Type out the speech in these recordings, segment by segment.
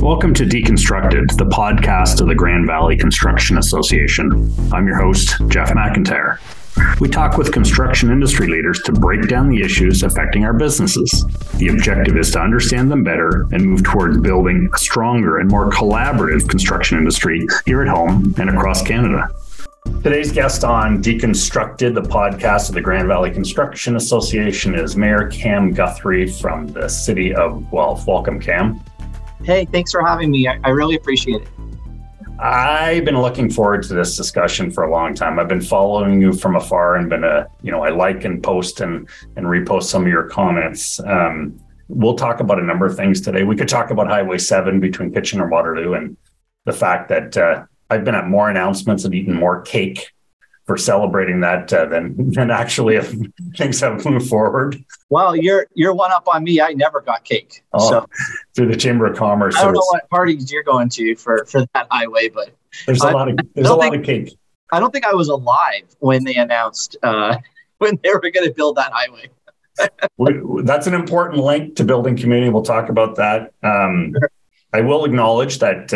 Welcome to Deconstructed, the podcast of the Grand Valley Construction Association. I'm your host, Jeff McIntyre. We talk with construction industry leaders to break down the issues affecting our businesses. The objective is to understand them better and move towards building a stronger and more collaborative construction industry here at home and across Canada. Today's guest on Deconstructed, the podcast of the Grand Valley Construction Association, is Mayor Cam Guthrie from the City of Guelph. Welcome, Cam. Hey, thanks for having me. I really appreciate it. I've been looking forward to this discussion for a long time. I've been following you from afar and I like and post and repost some of your comments. We'll talk about a number of things today. We could talk about Highway 7 between Kitchener-Waterloo and the fact that I've been at more announcements and eaten more cake for celebrating that than actually if things have moved forward. Well, you're one up on me. I never got cake. So through the Chamber of Commerce. I don't know what parties you're going to for that highway, but there's a lot of cake. I don't think I was alive when they announced when they were going to build that highway. That's an important link to building community. We'll talk about that. Sure. I will acknowledge that,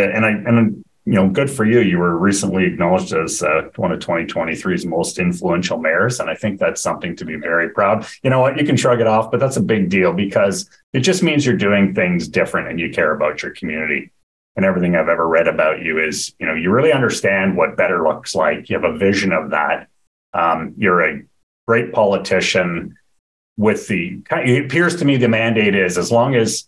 good for you. You were recently acknowledged as one of 2023's most influential mayors. And I think that's something to be very proud. You know what? You can shrug it off, but that's a big deal because it just means you're doing things different and you care about your community. And everything I've ever read about you is, you really understand what better looks like. You have a vision of that. You're a great politician with it appears to me the mandate is as long as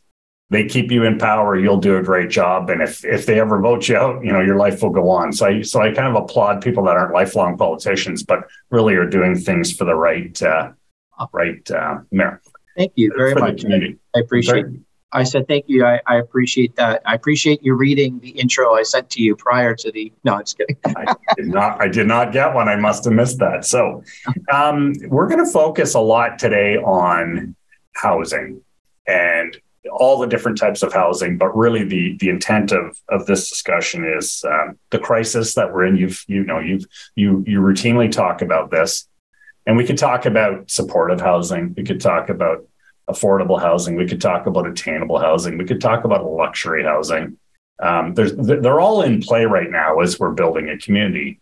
they keep you in power, you'll do a great job. And if they ever vote you out, your life will go on. So I kind of applaud people that aren't lifelong politicians, but really are doing things for the right mayor. Thank you very much. I appreciate it. I said, thank you. I appreciate that. I appreciate you reading the intro I sent to you prior to no, I'm just kidding. I did not get one. I must have missed that. So we're going to focus a lot today on housing and all the different types of housing, but really the intent of this discussion is the crisis that we're in. You routinely talk about this, and we could talk about supportive housing. We could talk about affordable housing. We could talk about attainable housing. We could talk about luxury housing. They're all in play right now as we're building a community.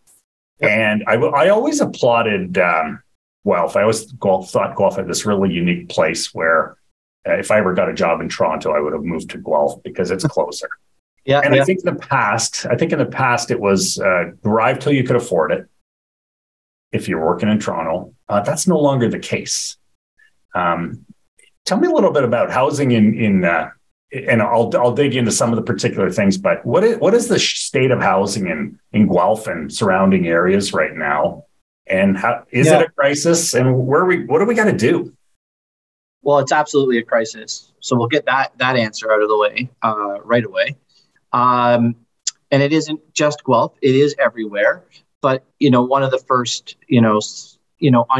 And I always applauded Guelph. I always thought Guelph had this really unique place where if I ever got a job in Toronto, I would have moved to Guelph because it's closer. I think in the past it was drive till you could afford it. If you're working in Toronto, that's no longer the case. Tell me a little bit about housing and I'll dig into some of the particular things. But what is the state of housing in Guelph and surrounding areas right now, and how is it a crisis? And what do we got to do? Well, it's absolutely a crisis. So we'll get that answer out of the way right away. And it isn't just Guelph. It is everywhere. But, one of the first, on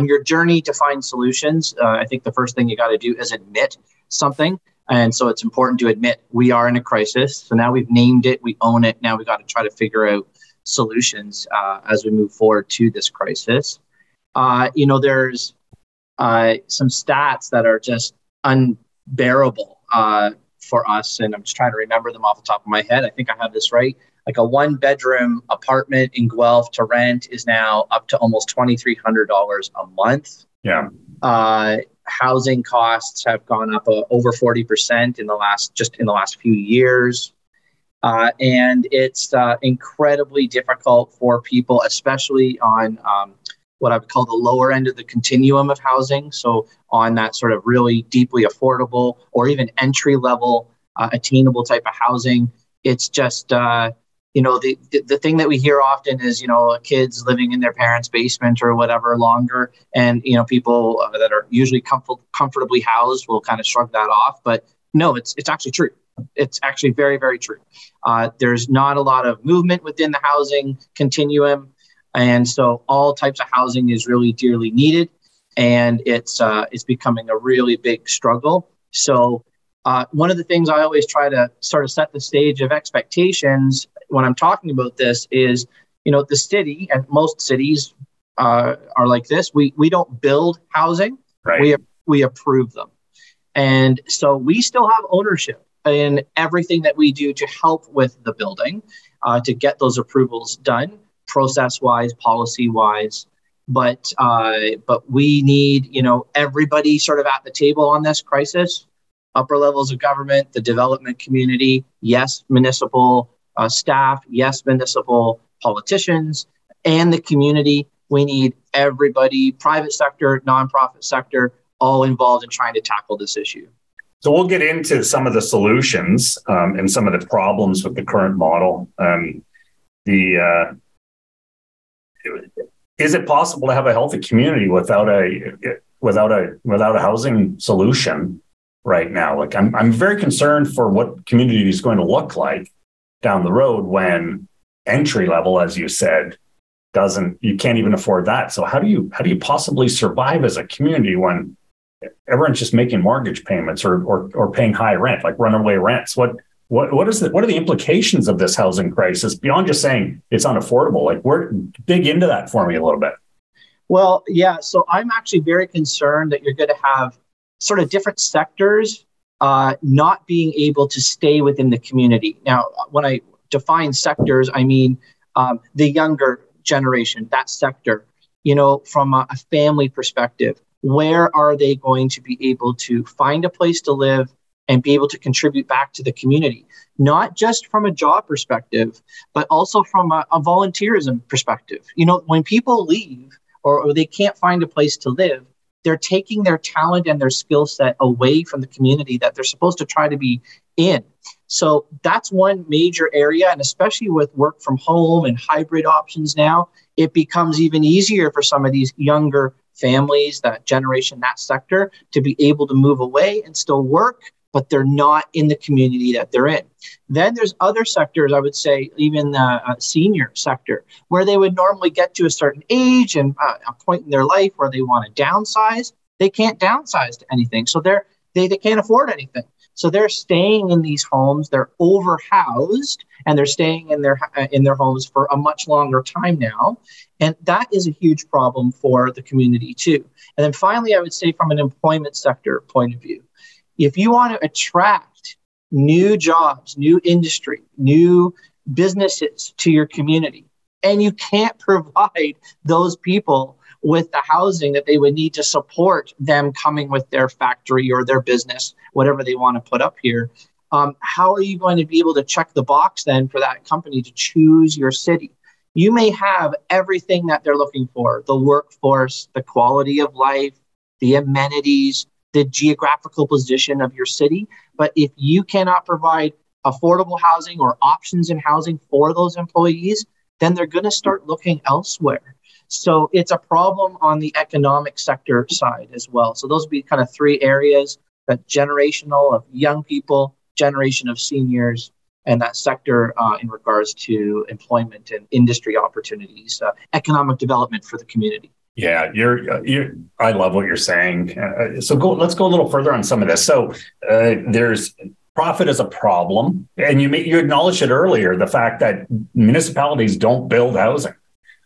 your journey to find solutions, I think the first thing you got to do is admit something. And so it's important to admit we are in a crisis. So now we've named it. We own it. Now we got to try to figure out solutions as we move forward to this crisis. There's some stats that are just unbearable for us. And I'm just trying to remember them off the top of my head. I think I have this right. Like a 1-bedroom apartment in Guelph to rent is now up to almost $2,300 a month. Yeah. Housing costs have gone up over 40% in the last few years. And it's incredibly difficult for people, especially on what I would call the lower end of the continuum of housing. So on that sort of really deeply affordable or even entry level attainable type of housing, it's just, the thing that we hear often is, kids living in their parents' basement or whatever longer. And, people that are usually comfortably housed will kind of shrug that off. But no, it's actually true. It's actually very, very true. There's not a lot of movement within the housing continuum. And so all types of housing is really dearly needed, and it's becoming a really big struggle. So one of the things I always try to sort of set the stage of expectations when I'm talking about this is, the city, and most cities are like this. We don't build housing, right. We approve them. And so we still have ownership. in everything that we do to help with the building, to get those approvals done, process-wise, policy-wise. But we need, you know, everybody sort of at the table on this crisis, upper levels of government, the development community, yes, municipal staff, yes, municipal politicians, and the community. We need everybody, private sector, nonprofit sector, all involved in trying to tackle this issue. So we'll get into some of the solutions and some of the problems with the current model. Is it possible to have a healthy community without a housing solution right now? Like I'm very concerned for what community is going to look like down the road when entry level, as you said, you can't even afford that. So how do you possibly survive as a community when everyone's just making mortgage payments or paying high rent, like runaway rents? What are the implications of this housing crisis beyond just saying it's unaffordable? Like, dig into that for me a little bit. Well, yeah. So I'm actually very concerned that you're going to have sort of different sectors not being able to stay within the community. Now, when I define sectors, I mean the younger generation, that sector, you know, from a family perspective, where are they going to be able to find a place to live and be able to contribute back to the community, not just from a job perspective, but also from a volunteerism perspective. You know, when people leave or they can't find a place to live, they're taking their talent and their skill set away from the community that they're supposed to try to be in. So that's one major area. And especially with work from home and hybrid options now, it becomes even easier for some of these younger families, that generation, that sector, to be able to move away and still work, but they're not in the community that they're in. Then there's other sectors, I would say, even the senior sector, where they would normally get to a certain age and a point in their life where they want to downsize. They can't downsize to anything, so they can't afford anything. So they're staying in these homes, they're overhoused, and they're staying in their homes for a much longer time now. And that is a huge problem for the community too. And then finally, I would say from an employment sector point of view, if you want to attract new jobs, new industry, new businesses to your community, and you can't provide those people with the housing that they would need to support them coming with their factory or their business, whatever they want to put up here, how are you going to be able to check the box then for that company to choose your city? You may have everything that they're looking for, the workforce, the quality of life, the amenities, the geographical position of your city. But if you cannot provide affordable housing or options in housing for those employees, then they're going to start looking elsewhere. So it's a problem on the economic sector side as well. So those would be kind of three areas: that generational of young people, generation of seniors, and that sector in regards to employment and industry opportunities, economic development for the community. Yeah, I love what you're saying. Let's go a little further on some of this. So there's profit as a problem, and you acknowledged it earlier, the fact that municipalities don't build housing.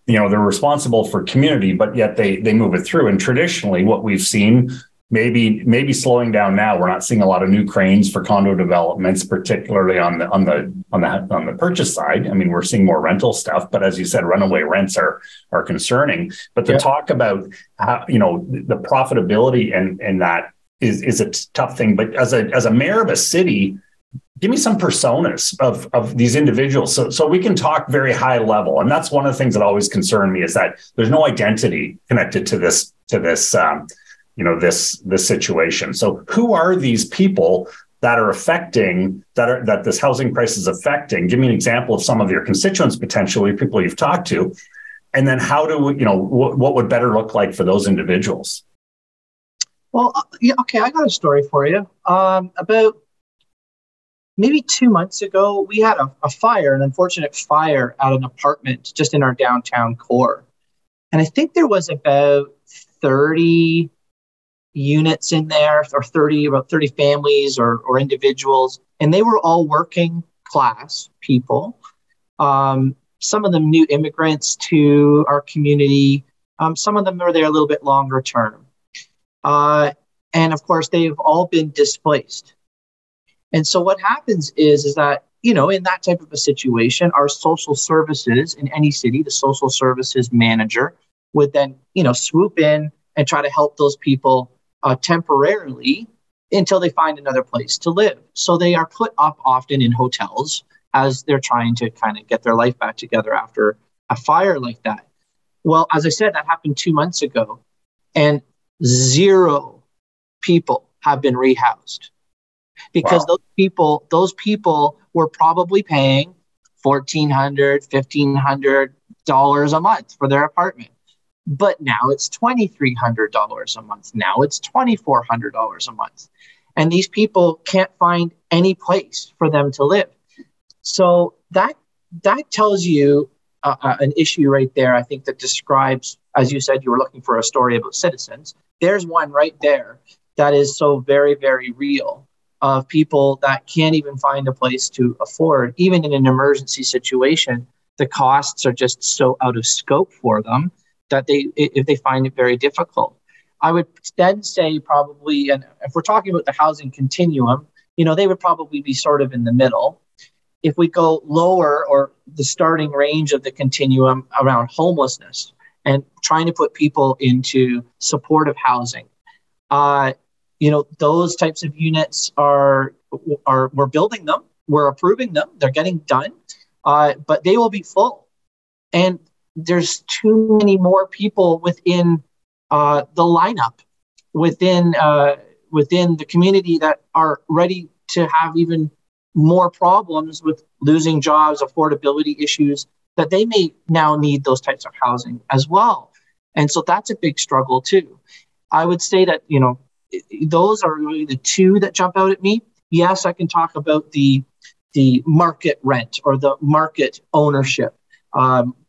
You know, they're responsible for community, but yet they move it through. And traditionally, what we've seen, maybe slowing down now, we're not seeing a lot of new cranes for condo developments, particularly on the purchase side. I mean, we're seeing more rental stuff, but as you said, runaway rents are concerning. But the talk about how, you know, the profitability and that is a tough thing. But as a mayor of a city, give me some personas of these individuals so we can talk very high level. And that's one of the things that always concerned me, is that there's no identity connected to this this situation. So who are these people that this housing crisis is affecting? Give me an example of some of your constituents, potentially people you've talked to, and then how do we, you know, what would better look like for those individuals? Well, okay, I got a story for you. About maybe 2 months ago, we had a fire, an unfortunate fire at an apartment just in our downtown core. And I think there was about 30 units in there, or about 30 families or individuals. And they were all working class people. Some of them new immigrants to our community. Some of them are there a little bit longer term. And of course, they've all been displaced. And so what happens is that, you know, in that type of a situation, our social services in any city, the social services manager would then, you know, swoop in and try to help those people temporarily until they find another place to live. So they are put up often in hotels as they're trying to kind of get their life back together after a fire like that. Well, as I said, that happened 2 months ago, and 0 people have been rehoused because those people were probably paying $1,400, $1,500 a month for their apartment. But now it's $2,300 a month. Now it's $2,400 a month. And these people can't find any place for them to live. So that tells you an issue right there, I think, that describes, as you said, you were looking for a story about citizens. There's one right there that is so very, very real, of people that can't even find a place to afford. Even in an emergency situation, the costs are just so out of scope for them that they find it very difficult. I would then say probably, and if we're talking about the housing continuum, you know, they would probably be sort of in the middle. If we go lower, or the starting range of the continuum around homelessness and trying to put people into supportive housing, you know, those types of units are we're building them, we're approving them, they're getting done, but they will be full. And there's too many more people within the lineup, within the community, that are ready to have even more problems with losing jobs, affordability issues, that they may now need those types of housing as well. And so that's a big struggle too. I would say that, you know, those are really the two that jump out at me. Yes, I can talk about the market rent or the market ownership,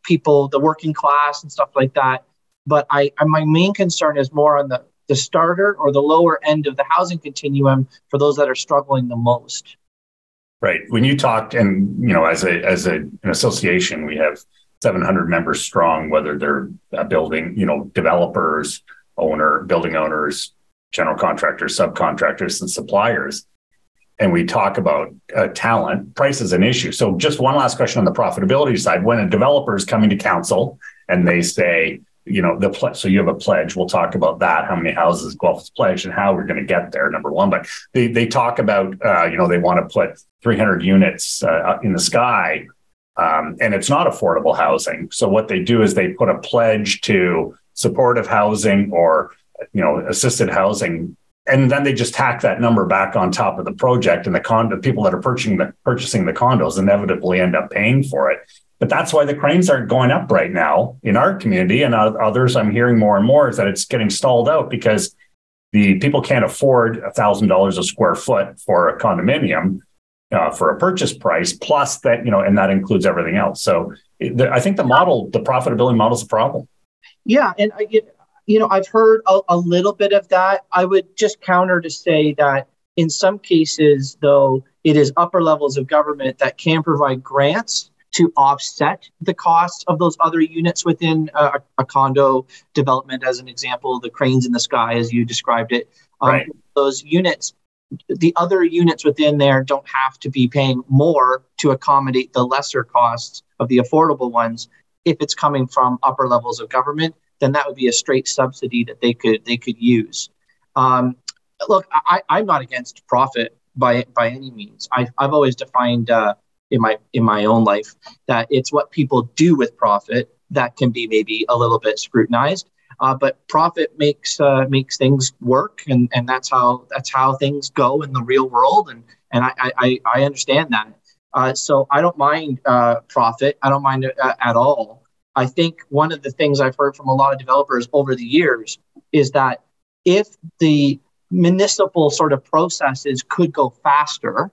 people, the working class and stuff like that. But my main concern is more on the starter or the lower end of the housing continuum for those that are struggling the most. Right. When you talked, and, you know, as an association, we have 700 members strong, whether they're building, you know, developers, building owners, general contractors, subcontractors, and suppliers. And we talk about talent, price is an issue. So just one last question on the profitability side. When a developer is coming to council and they say, you know, so you have a pledge, we'll talk about that, how many houses Guelph has pledged and how we're going to get there, number one. But they talk about, you know, they want to put 300 units in the sky, and it's not affordable housing. So what they do is they put a pledge to supportive housing or, you know, assisted housing, and then they just tack that number back on top of the project, and the people that are purchasing the condos inevitably end up paying for it. But that's why the cranes aren't going up right now in our community, and others I'm hearing more and more is that it's getting stalled out because the people can't afford $1,000 a square foot for a condominium for a purchase price, plus that, you know, and that includes everything else. So I think the profitability model is a problem. Yeah. And you know, I've heard a little bit of that. I would just counter to say that in some cases, though, it is upper levels of government that can provide grants to offset the costs of those other units within a condo development, as an example, the cranes in the sky, as you described it. Right. Those units, the other units within there don't have to be paying more to accommodate the lesser costs of the affordable ones. If it's coming from upper levels of government, then that would be a straight subsidy that they could use. Look, I'm not against profit by any means. I've always defined in my own life that it's what people do with profit that can be maybe a little bit scrutinized. But profit makes things work, and that's how things go in the real world. And I understand that. So I don't mind profit. I don't mind it at all. I think one of the things I've heard from a lot of developers over the years is that if the municipal sort of processes could go faster,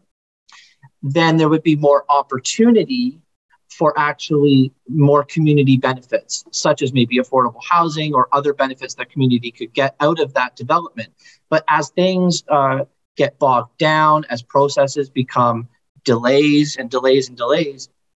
then there would be more opportunity for actually more community benefits, such as maybe affordable housing or other benefits that community could get out of that development. But as things get bogged down, as processes become delays,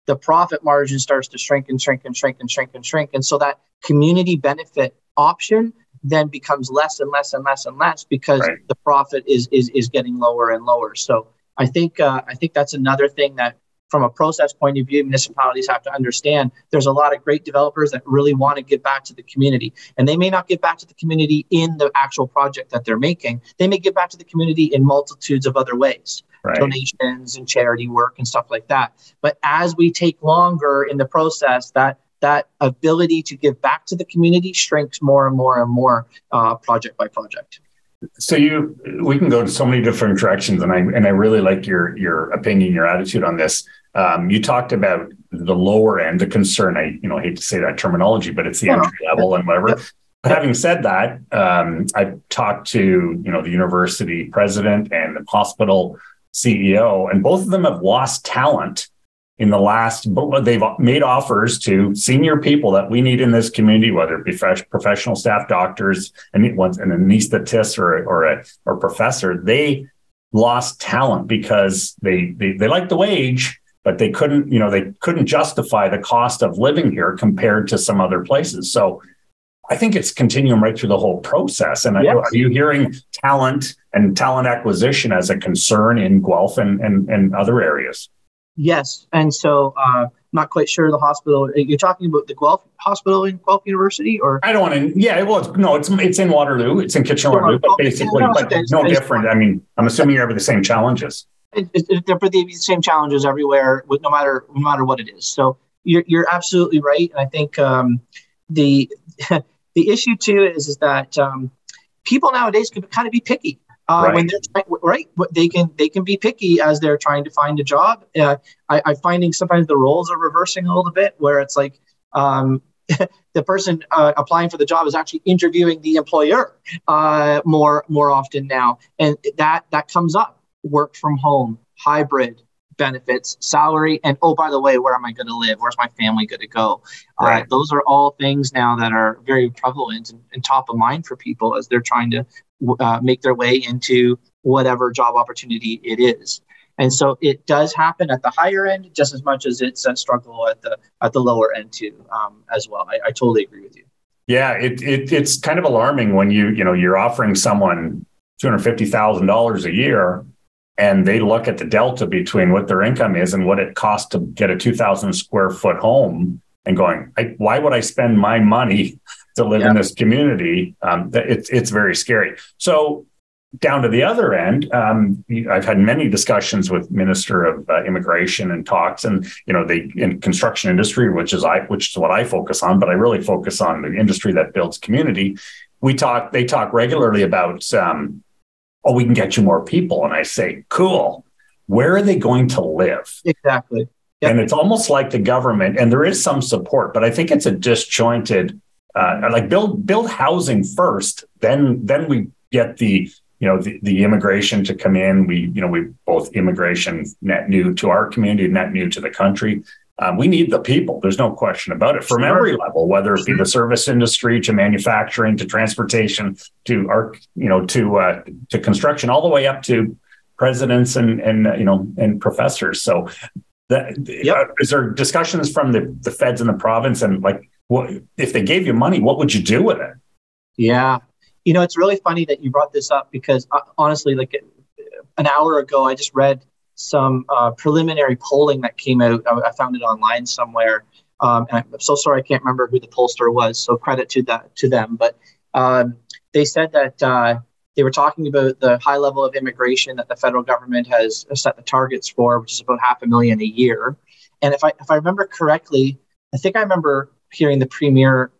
the profit margin starts to shrink. And so that community benefit option then becomes less and less because the profit is getting lower and lower. So I think that's another thing that, from a process point of view, municipalities have to understand. There's a lot of great developers that really want to give back to the community, and they may not give back to the community in the actual project that they're making. They may give back to the community in multitudes of other ways, right? Donations and charity work and stuff like that. But as we take longer in the process, that ability to give back to the community shrinks more and more and more, project by project. So we can go to so many different directions, and I really like your opinion, your attitude on this. You talked about the lower end, the concern. I hate to say that terminology, but it's the entry level and whatever. But having said that, I've talked to the university president and the hospital CEO, and both of them have lost talent in the last. They've made offers to senior people that we need in this community, whether it be professional staff, doctors, and an anesthetist or professor. They lost talent because they liked the wage, but they couldn't justify the cost of living here compared to some other places. So I think it's continuum right through the whole process. And yes. Are you hearing talent and talent acquisition as a concern in Guelph and other areas? Yes. And so I'm not quite sure the hospital. You're talking about the Guelph Hospital in Guelph University? Or I don't want to. Yeah, well, it's in Waterloo. It's in Kitchener-Waterloo, but basically different. I mean, I'm assuming you're having the same challenges. They're the same challenges everywhere, no matter what it is. So you're absolutely right. And I think the issue, too, is that people nowadays can kind of be picky. Right. When they're they can be picky as they're trying to find a job. I'm finding sometimes the roles are reversing a little bit, where it's like the person applying for the job is actually interviewing the employer more often now, and that comes up. Work from home, hybrid benefits, salary, and oh, by the way, where am I going to live? Where's my family going to go? Right. Those are all things now that are very prevalent and top of mind for people as they're trying to make their way into whatever job opportunity it is. And so it does happen at the higher end just as much as it's a struggle at the lower end too, as well. I totally agree with you. Yeah, it's kind of alarming when you're offering someone $250,000 a year, and they look at the delta between what their income is and what it costs to get a 2,000 square foot home, and going, why would I spend my money to live in this community? It's very scary. So down to the other end, I've had many discussions with Minister of Immigration and talks, and in construction industry, which is what I focus on, but I really focus on the industry that builds community. They talk regularly about, we can get you more people, and I say, cool. Where are they going to live? Exactly. Yep. And it's almost like the government, and there is some support, but I think it's a disjointed. Like build housing first, then we get the immigration to come in. We both immigration net new to our community, net new to the country. We need the people. There's no question about it. From every level, whether it be the service industry to manufacturing to transportation to to construction, all the way up to presidents and professors. So is there discussions from the feds in the province and like? Well, if they gave you money, what would you do with it? Yeah. It's really funny that you brought this up because honestly, like an hour ago, I just read some preliminary polling that came out. I found it online somewhere. And I'm so sorry, I can't remember who the pollster was. So credit to them. But they said that they were talking about the high level of immigration that the federal government has set the targets for, which is about 500,000 a year. And if I remember correctly, I remember hearing the premier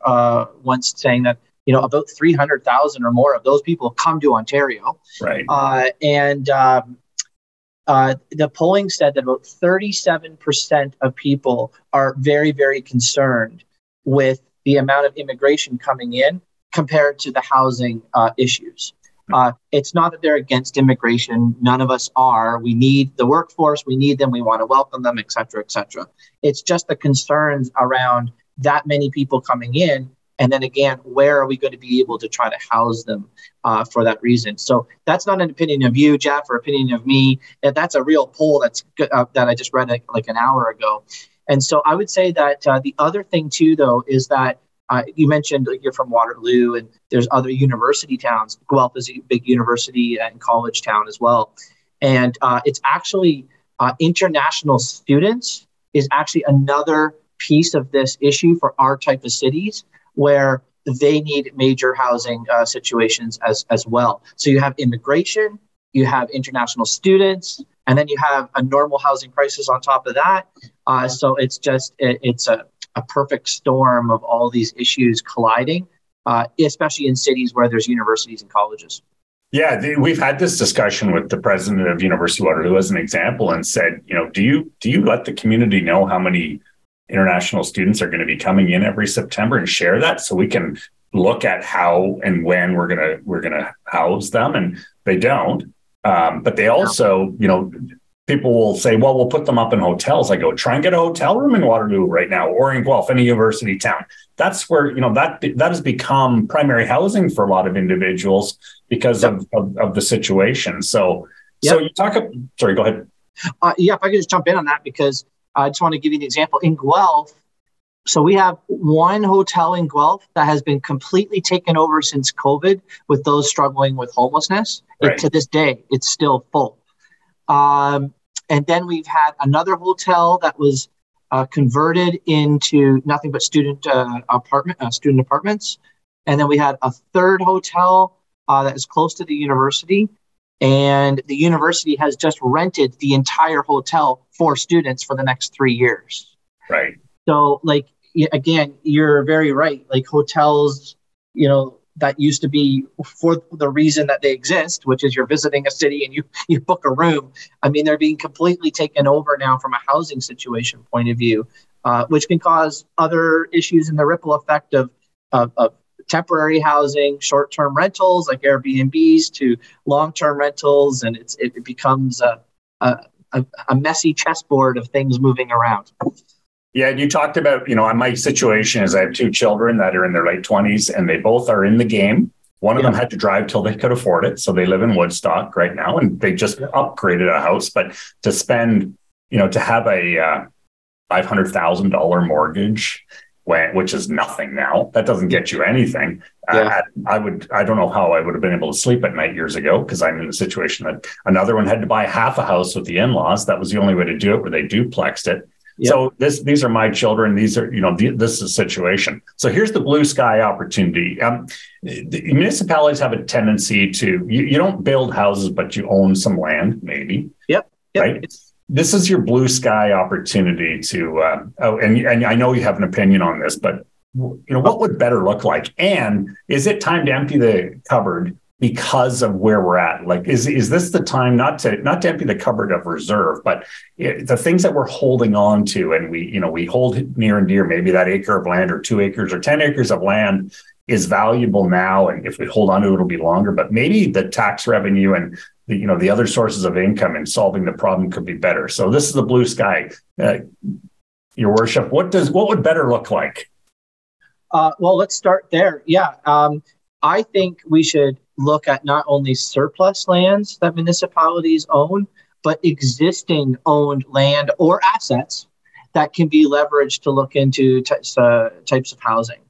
once saying that about 300,000 or more of those people come to Ontario, right? The polling said that about 37% of people are very, very concerned with the amount of immigration coming in compared to the housing issues. It's not that they're against immigration. None of us are. We need the workforce. We need them. We want to welcome them, et cetera, et cetera. It's just the concerns around that many people coming in. And then again, where are we going to be able to try to house them for that reason? So that's not an opinion of you, Jeff, or opinion of me. That's a real poll that I just read like an hour ago. And so I would say that the other thing too, though, is that you mentioned like, you're from Waterloo and there's other university towns. Guelph is a big university and college town as well. And it's actually international students is actually another piece of this issue for our type of cities where they need major housing situations as well. So you have immigration, you have international students, and then you have a normal housing crisis on top of that. So it's just, it's a perfect storm of all these issues colliding, especially in cities where there's universities and colleges. Yeah, we've had this discussion with the president of University of Waterloo as an example and said, you know, do you let the community know how many international students are going to be coming in every September and share that so we can look at how and when we're going to house them? And they don't. But they also, you know, people will say, well, we'll put them up in hotels. I go, try and get a hotel room in Waterloo right now or in Guelph, any university town. That's where, you know, that has become primary housing for a lot of individuals because of the situation. So you talk about, sorry, go ahead. If I could just jump in on that, because I just want to give you an example. In Guelph, so we have one hotel in Guelph that has been completely taken over since COVID with those struggling with homelessness. Right. To this day, it's still full. And then we've had another hotel that was converted into nothing but student apartments. And then we had a third hotel that is close to the university. And the university has just rented the entire hotel for students for the next 3 years. Right. So, like, again, you're very right. Like, hotels, you know, that used to be for the reason that they exist, which is you're visiting a city and you book a room. I mean, they're being completely taken over now from a housing situation point of view, which can cause other issues in the ripple effect of temporary housing, short-term rentals like Airbnbs to long-term rentals. And it becomes a messy chessboard of things moving around. Yeah, you talked about, you know, my situation is I have two children that are in their late 20s and they both are in the game. One of them had to drive till they could afford it. So they live in Woodstock right now and they just upgraded a house. But to spend, you know, to have a $500,000 mortgage, which is nothing now, that doesn't get you anything. Yeah. I don't know how I would have been able to sleep at night years ago because I'm in a situation that another one had to buy half a house with the in-laws. That was the only way to do it where they duplexed it. Yep. So these are my children. These are, you know, this is a situation. So here's the blue sky opportunity. The municipalities have a tendency to, you don't build houses, but you own some land, maybe. Yep. Right. This is your blue sky opportunity to, and I know you have an opinion on this, but, you know, what would better look like? And is it time to empty the cupboard because of where we're at? Like, is this the time not to empty the cupboard of reserve, but the things that we're holding on to and we hold near and dear, maybe that acre of land or 2 acres or 10 acres of land is valuable now. And if we hold on to it, it'll be longer, but maybe the tax revenue and the other sources of income and solving the problem could be better. So this is the blue sky. Your worship, what would better look like? Well, let's start there. Yeah. I think we should look at not only surplus lands that municipalities own, but existing owned land or assets that can be leveraged to look into types of housing.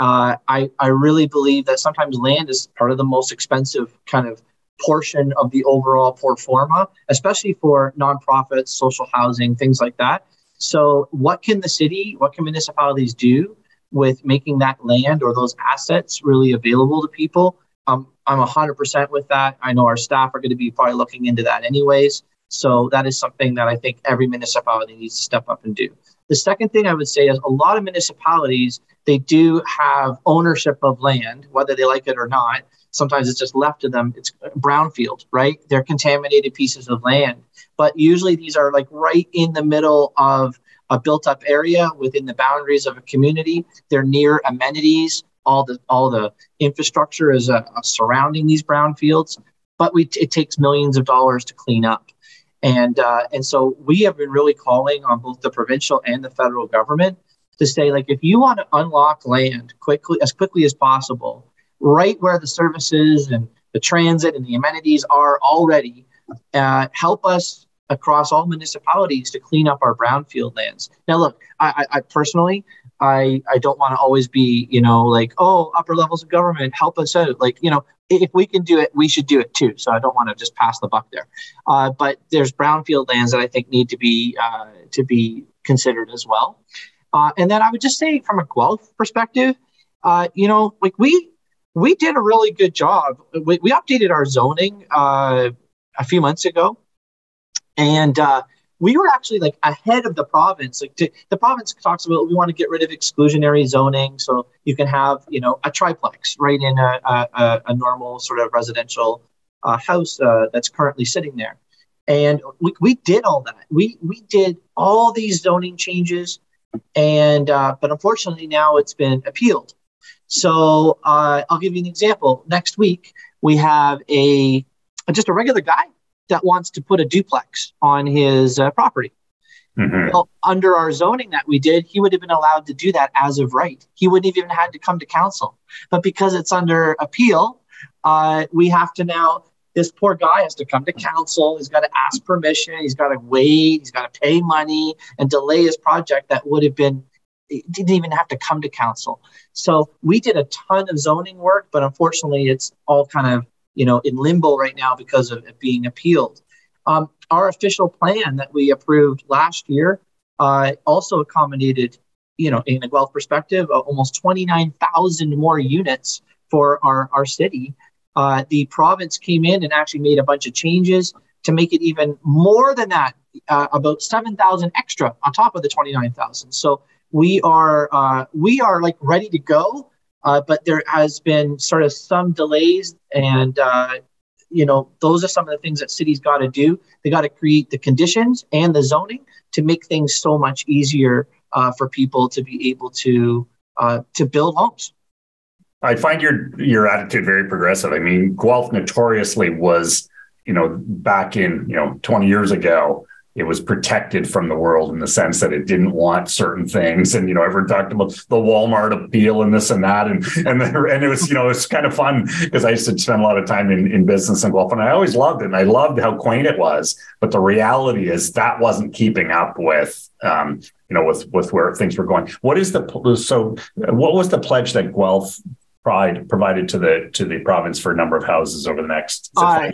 I really believe that sometimes land is part of the most expensive kind of portion of the overall pro forma, especially for nonprofits, social housing, things like that. So what can municipalities do with making that land or those assets really available to people? I'm 100% with that. I know our staff are going to be probably looking into that anyways. So that is something that I think every municipality needs to step up and do. The second thing I would say is a lot of municipalities, they do have ownership of land, whether they like it or not. Sometimes it's just left to them. It's brownfield, right? They're contaminated pieces of land. But usually these are like right in the middle of a built-up area within the boundaries of a community. They're near amenities. All the infrastructure is surrounding these brownfields, but it takes millions of dollars to clean up. And so we have been really calling on both the provincial and the federal government to say, like, if you want to unlock land quickly as possible, right where the services and the transit and the amenities are already, help us across all municipalities to clean up our brownfield lands. Now, look, I personally, I don't want to always be, you know, like, oh, upper levels of government, help us out. Like, you know, if we can do it, we should do it too. So I don't want to just pass the buck there. But there's brownfield lands that I think need to be considered as well. And then I would just say from a Guelph perspective, you know, like we did a really good job. We updated our zoning a few months ago, and we were actually like ahead of the province. Like the province talks about, we want to get rid of exclusionary zoning, so you can have, you know, a triplex right in a normal sort of residential house that's currently sitting there. And we did all that. We did all these zoning changes. And but unfortunately now it's been appealed. So I'll give you an example. Next week we have just a regular guy that wants to put a duplex on his property. Mm-hmm. Well, under our zoning that we did, he would have been allowed to do that as of right. He wouldn't even had to come to council. But because it's under appeal, we have to now. This poor guy has to come to council. He's got to ask permission. He's got to wait. He's got to pay money and delay his project that would have been, it didn't even have to come to council. So we did a ton of zoning work, but unfortunately it's all kind of, you know, in limbo right now because of it being appealed. Our official plan that we approved last year also accommodated, you know, in a Guelph perspective, almost 29,000 more units for our city. The province came in and actually made a bunch of changes to make it even more than that, about 7,000 extra on top of the 29,000. So we are like ready to go, but there has been sort of some delays, and you know, those are some of the things that cities got to do. They got to create the conditions and the zoning to make things so much easier for people to be able to build homes. I find your attitude very progressive. I mean, Guelph notoriously was, you know, back in, you know, 20 years ago, it was protected from the world in the sense that it didn't want certain things. And, you know, everyone talked about the Walmart appeal and this and that. And it was, you know, it's kind of fun because I used to spend a lot of time in business in Guelph, and I always loved it. And I loved how quaint it was. But the reality is that wasn't keeping up with, you know, with where things were going. What was the pledge that Guelph provided to the province for a number of houses over the next?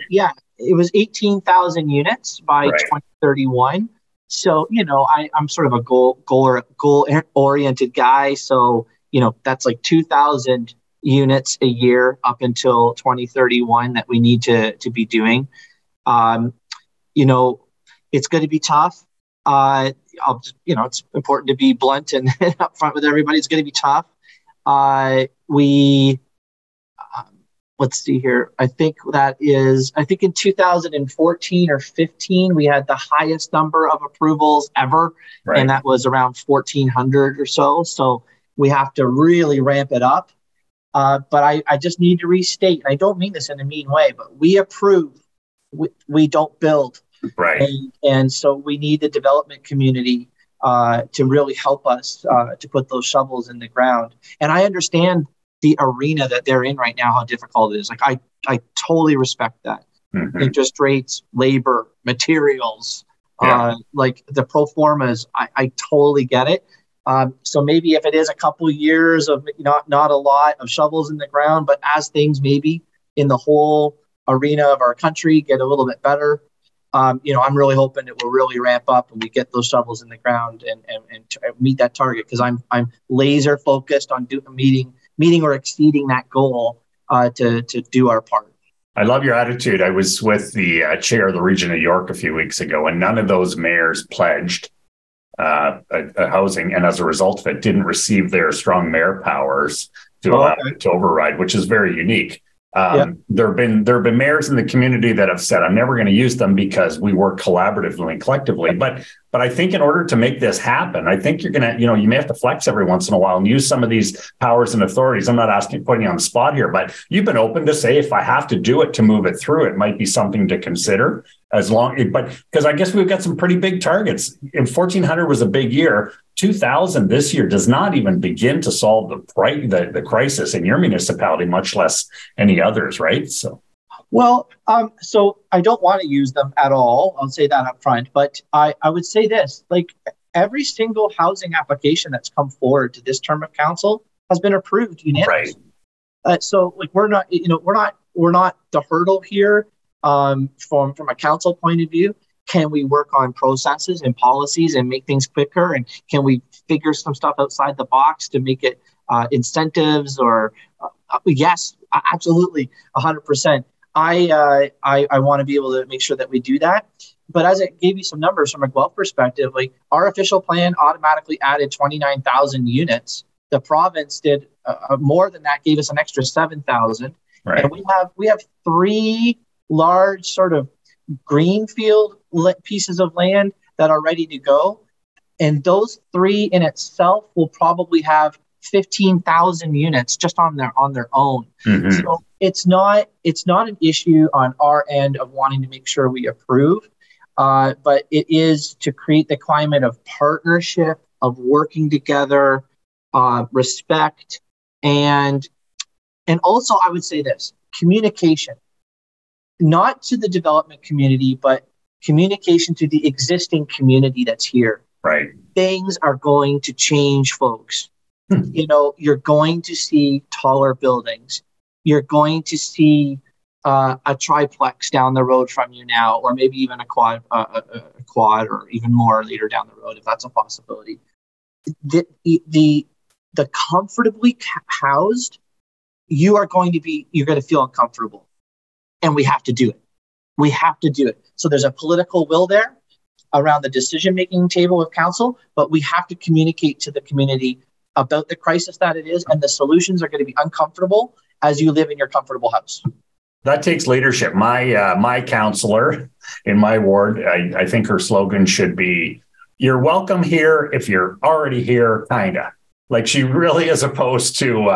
Yeah, it was 18,000 units by 2031. So, you know, I'm sort of a goal-oriented guy. So, you know, that's like 2,000 units a year up until 2031 that we need to be doing. You know, it's going to be tough. You know, it's important to be blunt and upfront with everybody. It's going to be tough. Let's see here. I think in 2014 or 15, we had the highest number of approvals ever. Right. And that was around 1,400 or so. So we have to really ramp it up. But I just need to restate, and I don't mean this in a mean way, but we approve, we don't build. Right. And so we need the development community to really help us to put those shovels in the ground. And I understand the arena that they're in right now, how difficult it is. Like I totally respect that. Mm-hmm. Interest rates, labor, materials, like the pro formas, I totally get it. So maybe if it is a couple years of not a lot of shovels in the ground, but as things maybe in the whole arena of our country get a little bit better, you know, I'm really hoping it will really ramp up and we get those shovels in the ground and meet that target, because I'm laser focused on meeting or exceeding that goal to do our part. I love your attitude. I was with the chair of the region of York a few weeks ago, and none of those mayors pledged a housing, and as a result of it, didn't receive their strong mayor powers to allow it to override, which is very unique. There have been mayors in the community that have said, I'm never going to use them because we work collaboratively and collectively. But I think in order to make this happen, I think you're going to, you know, you may have to flex every once in a while and use some of these powers and authorities. I'm not putting you on the spot here, but you've been open to say, if I have to do it to move it through, it might be something to consider because I guess we've got some pretty big targets. And 1,400 was a big year. 2,000 this year does not even begin to solve the crisis in your municipality, much less any others, right? So, well, so I don't want to use them at all. I'll say that up front, but I would say this, like every single housing application that's come forward to this term of council has been approved unanimously. Right. So like we're not, you know, we're not, we're not the hurdle here from a council point of view. Can we work on processes and policies and make things quicker? And can we figure some stuff outside the box to make it incentives or yes, absolutely, 100%. I want to be able to make sure that we do that. But as I gave you some numbers from a Guelph perspective, like our official plan automatically added 29,000 units. The province did more than that, gave us an extra 7,000. Right. And we have three large sort of greenfield pieces of land that are ready to go. And those three in itself will probably have 15,000 units just on their own. Mm-hmm. So it's not an issue on our end of wanting to make sure we approve, but it is to create the climate of partnership, of working together, respect, and also I would say this, communication, not to the development community, but communication to the existing community that's here. Right. Things are going to change, folks. You know, you're going to see taller buildings. You're going to see a triplex down the road from you now, or maybe even a quad or even more later down the road, if that's a possibility. The comfortably housed, you're going to feel uncomfortable. And we have to do it. We have to do it. So there's a political will there around the decision-making table of council, but we have to communicate to the community about the crisis that it is, and the solutions are going to be uncomfortable as you live in your comfortable house. That takes leadership. My councillor in my ward, I think her slogan should be, "You're welcome here if you're already here," kinda. Like she really is opposed to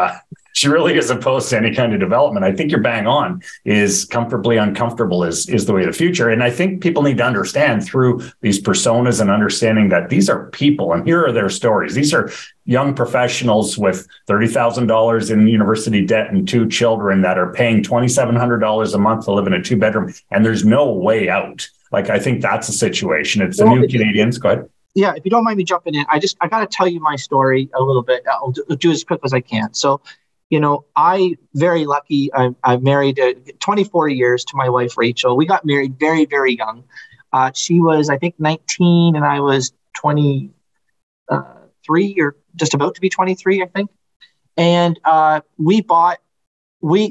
any kind of development. I think you're bang on. Is comfortably uncomfortable is the way of the future. And I think people need to understand through these personas and understanding that these are people and here are their stories. These are young professionals with $30,000 in university debt and two children that are paying $2,700 a month to live in a two-bedroom, and there's no way out. Like, I think that's the situation. It's the new Canadians. Go ahead. Yeah, if you don't mind me jumping in, I got to tell you my story a little bit. I'll do as quick as I can. So, you know, I'm very lucky. I'm married 24 years to my wife, Rachel. We got married very, very young. She was, I think, 19 and I was 23 or just about to be 23, I think. And we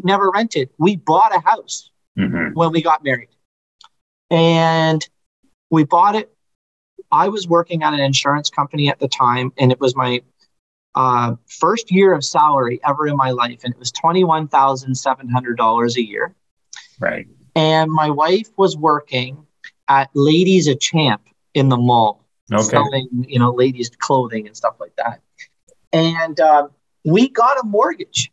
never rented. We bought a house when we got married. And we bought it. I was working at an insurance company at the time, and it was my first year of salary ever in my life, and it was $21,700 a year. Right. And my wife was working at Ladies' A-Champ in the mall, selling, you know, ladies' clothing and stuff like that. And we got a mortgage,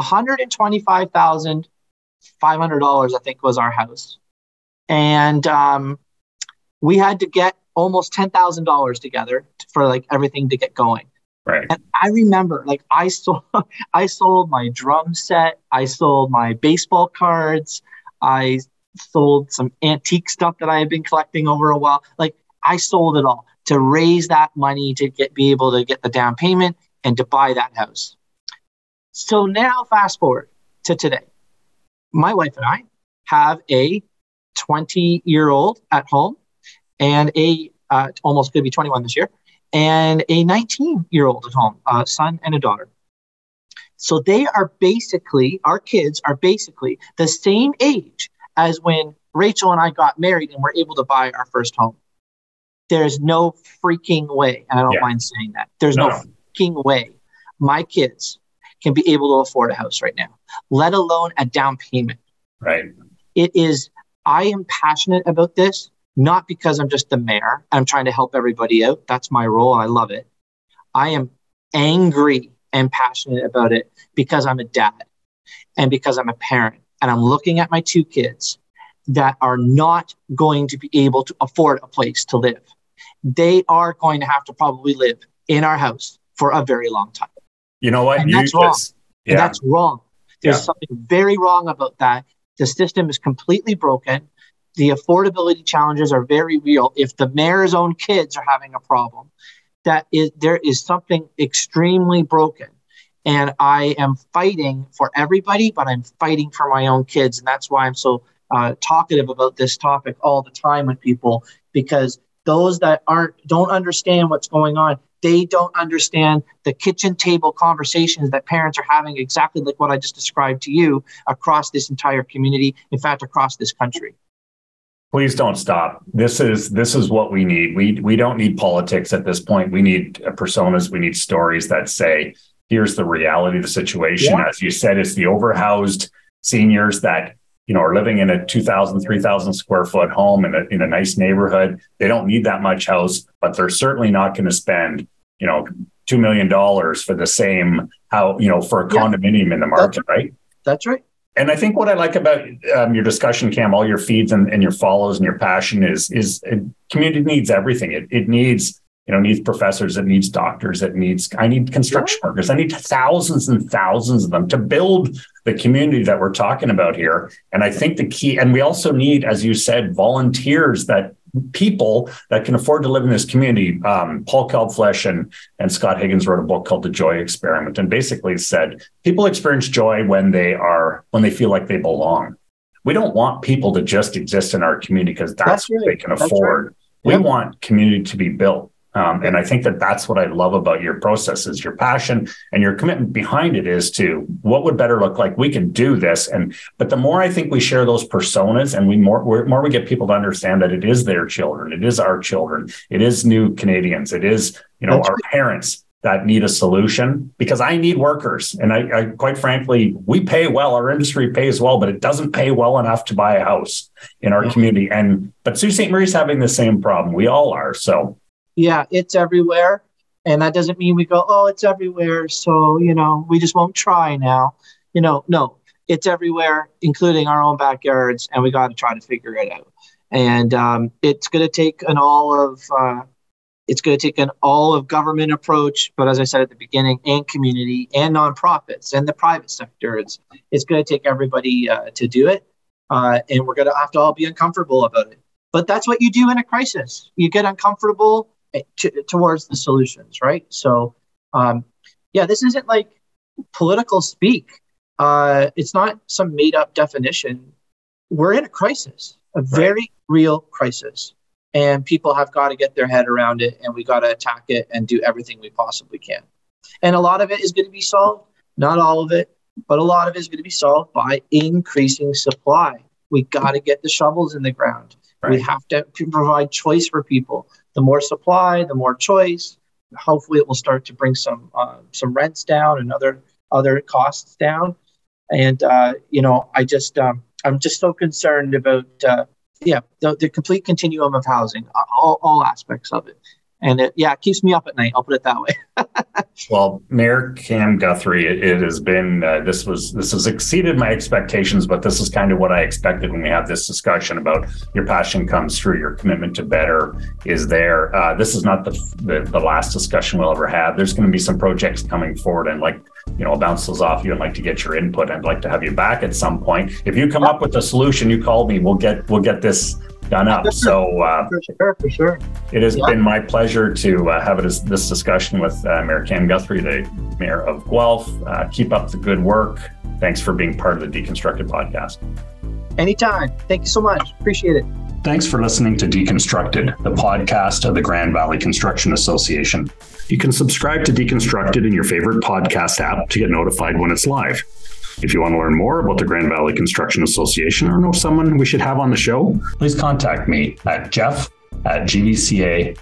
$125,500, I think, was our house, and we had to get almost $10,000 together for like everything to get going. Right. And I remember, like, I sold my drum set, I sold my baseball cards, I sold some antique stuff that I had been collecting over a while. Like, I sold it all to raise that money to be able to get the down payment and to buy that house. So now fast forward to today. My wife and I have a 20-year-old at home and a almost could be 21 this year, and a 19-year-old at home, a son and a daughter. So they are basically, our kids are basically the same age as when Rachel and I got married and were able to buy our first home. There's no freaking way, and I don't mind saying that. There's no freaking way my kids can be able to afford a house right now, let alone a down payment. Right. It is, I am passionate about this. Not because I'm just the mayor. I'm trying to help everybody out. That's my role, and I love it. I am angry and passionate about it because I'm a dad and because I'm a parent. And I'm looking at my two kids that are not going to be able to afford a place to live. They are going to have to probably live in our house for a very long time. You know what? And that's wrong. Yeah. And that's wrong. There's something very wrong about that. The system is completely broken. The affordability challenges are very real. If the mayor's own kids are having a problem, there is something extremely broken. And I am fighting for everybody, but I'm fighting for my own kids. And that's why I'm so talkative about this topic all the time with people, because those that don't understand what's going on, they don't understand the kitchen table conversations that parents are having, exactly like what I just described to you, across this entire community, in fact, across this country. Please don't stop. This is what we need. We don't need politics at this point. We need personas. We need stories that say, here's the reality of the situation. Yeah. As you said, it's the overhoused seniors that, you know, are living in a 2,000, 3,000 square foot home in a nice neighborhood. They don't need that much house, but they're certainly not going to spend, you know, $2 million for the same, for a condominium in the market, right? That's right. And I think what I like about your discussion, Cam, all your feeds and your follows and your passion is community needs everything. It needs, needs professors, it needs doctors, I need construction workers. I need thousands and thousands of them to build the community that we're talking about here. And I think the key, and we also need, as you said, volunteers, that people that can afford to live in this community. Paul Kalbflesch and Scott Higgins wrote a book called The Joy Experiment, and basically said people experience joy when they feel like they belong. We don't want people to just exist in our community because that's what they can afford. Right. Yep. We want community to be built. And I think that's what I love about your process is your passion and your commitment behind it is to what would better look like. We can do this. But the more I think we share those personas and we get people to understand that it is their children, it is our children, it is new Canadians, it is, our parents that need a solution, because I need workers. And I quite frankly, we pay well, our industry pays well, but it doesn't pay well enough to buy a house in our community. But Sault Ste. Marie's having the same problem. We all are. So. Yeah, it's everywhere. And that doesn't mean we go, oh, it's everywhere, so, we just won't try now. No, it's everywhere, including our own backyards, and we got to try to figure it out. And it's going to take an all of government approach. But as I said at the beginning, and community and nonprofits and the private sector, it's going to take everybody to do it. And we're going to have to all be uncomfortable about it. But that's what you do in a crisis. You get uncomfortable towards the solutions, right? So, this isn't like political speak. It's not some made-up definition. We're in a crisis, a very real crisis. And people have got to get their head around it, and we got to attack it and do everything we possibly can. And a lot of it is going to be solved, not all of it, but a lot of it is going to be solved by increasing supply. We got to get the shovels in the ground. We have to provide choice for people. The more supply, the more choice. Hopefully, it will start to bring some rents down and other costs down. And I'm just so concerned about the complete continuum of housing, all aspects of it. And it keeps me up at night. I'll put it that way. Well, Mayor Cam Guthrie, it has been, this has exceeded my expectations, but this is kind of what I expected when we had this discussion about your passion comes through, your commitment to better is there. This is not the last discussion we'll ever have. There's going to be some projects coming forward, and I'll bounce those off you and like to get your input. I'd like to have you back at some point. If you come up with a solution, you call me, we'll get this done up. So for sure. It has been my pleasure to have this discussion with Mayor Cam Guthrie, the Mayor of Guelph. Keep up the good work. Thanks for being part of the Deconstructed podcast. Anytime. Thank you so much. Appreciate it. Thanks for listening to Deconstructed, the podcast of the Grand Valley Construction Association. You can subscribe to Deconstructed in your favorite podcast app to get notified when it's live. If you want to learn more about the Grand Valley Construction Association or know someone we should have on the show, please contact me at jeff@gvca.org.